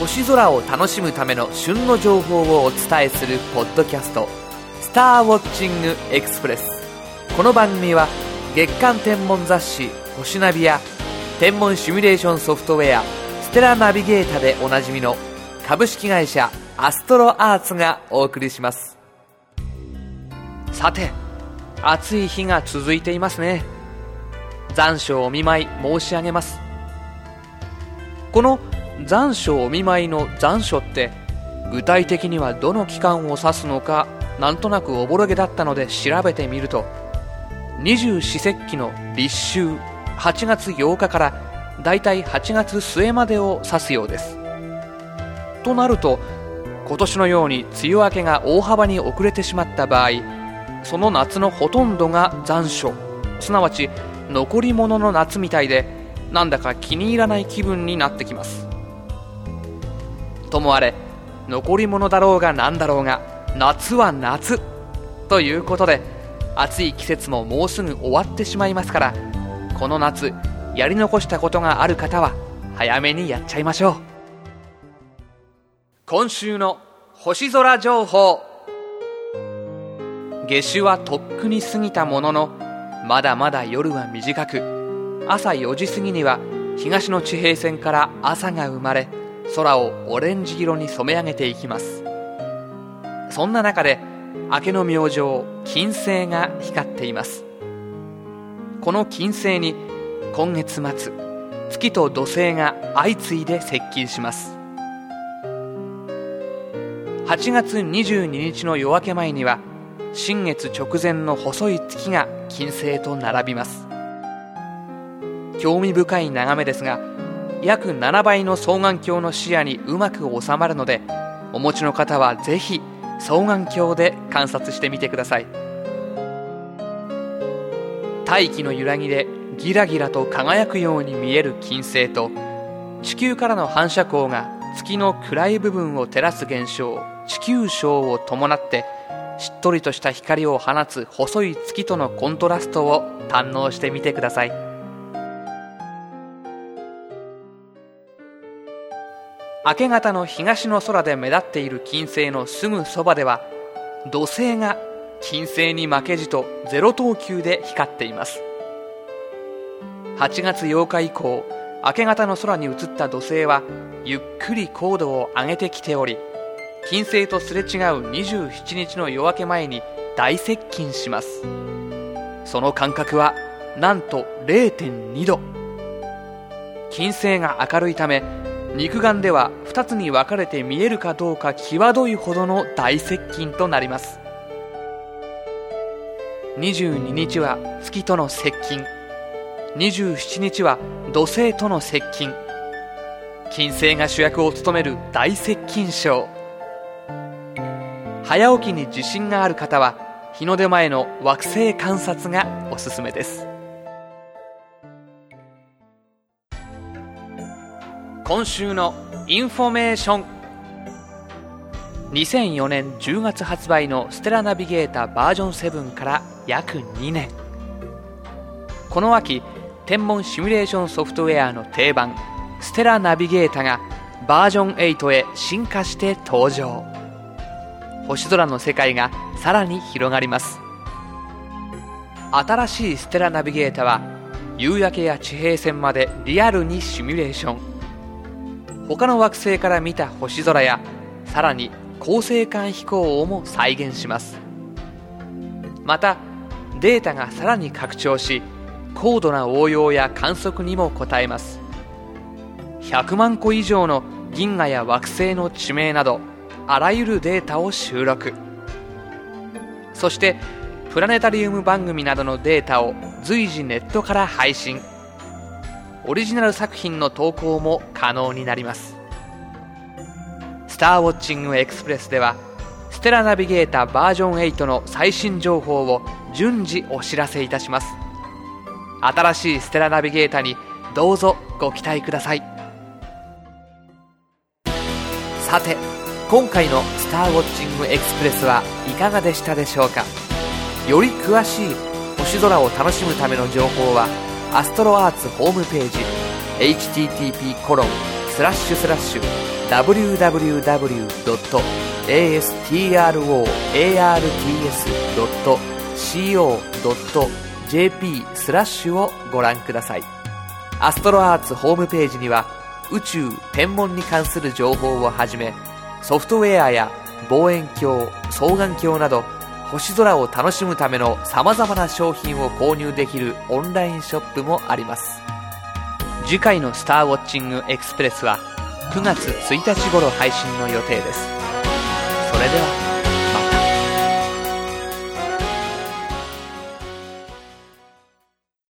星空を楽しむための旬の情報をお伝えするポッドキャスト、スターウォッチングエクスプレス。この番組は月刊天文雑誌星ナビや天文シミュレーションソフトウェアステラナビゲータでおなじみの株式会社アストロアーツがお送りします。さて、暑い日が続いていますね。残暑お見舞い申し上げます。この残暑お見舞いの残暑って具体的にはどの期間を指すのか、なんとなくおぼろげだったので調べてみると、二十四節気の立秋、8月8日からだいたい8月末までを指すようです。となると、今年のように梅雨明けが大幅に遅れてしまった場合、その夏のほとんどが残暑、すなわち残り物の夏みたいで、なんだか気に入らない気分になってきます。ともあれ、残り物だろうがなんだろうが夏は夏ということで、暑い季節ももうすぐ終わってしまいますから、この夏やり残したことがある方は早めにやっちゃいましょう。今週の星空情報。夏至はとっくに過ぎたものの、まだまだ夜は短く、朝4時過ぎには東の地平線から朝が生まれ、空をオレンジ色に染め上げていきます。そんな中で明けの明星、金星が光っています。この金星に今月末、月と土星が相次いで接近します。8月22日の夜明け前には新月直前の細い月が金星と並びます。興味深い眺めですが、約7倍の双眼鏡の視野にうまく収まるので、お持ちの方はぜひ双眼鏡で観察してみてください。大気の揺らぎでギラギラと輝くように見える金星と、地球からの反射光が月の暗い部分を照らす現象、地球照を伴ってしっとりとした光を放つ細い月とのコントラストを堪能してみてください。明け方の東の空で目立っている金星のすぐそばでは、土星が金星に負けじとゼロ等級で光っています。8月8日以降、明け方の空に映った土星はゆっくり高度を上げてきており、金星とすれ違う27日の夜明け前に大接近します。その間隔はなんと 0.2 度。金星が明るいため、肉眼では2つに分かれて見えるかどうか際どいほどの大接近となります。22日は月との接近、27日は土星との接近、金星が主役を務める大接近症。早起きに自信がある方は、日の出前の惑星観察がおすすめです。今週のインフォメーション。2004年10月発売のステラナビゲータバージョン7から約2年。この秋、天文シミュレーションソフトウェアの定番ステラナビゲータがバージョン8へ進化して登場。星空の世界がさらに広がります。新しいステラナビゲータは夕焼けや地平線までリアルにシミュレーション、他の惑星から見た星空や、さらに恒星間飛行をも再現します。またデータがさらに拡張し、高度な応用や観測にも応えます。100万個以上の銀河や惑星の地名など、あらゆるデータを収録。そしてプラネタリウム番組などのデータを随時ネットから配信。オリジナル作品の投稿も可能になります。スターウォッチングエクスプレスではステラナビゲータバージョン8の最新情報を順次お知らせいたします。新しいステラナビゲータにどうぞご期待ください。さて、今回のスターウォッチングエクスプレスはいかがでしたでしょうか。より詳しい星空を楽しむための情報はアストロアーツホームページ http:// www.astroarts.co.jp/ をご覧ください。アストロアーツホームページには宇宙・天文に関する情報をはじめ、ソフトウェアや望遠鏡、双眼鏡など星空を楽しむためのさまざまな商品を購入できるオンラインショップもあります。次回のスターウォッチングエクスプレスは9月1日頃配信の予定です。それでは。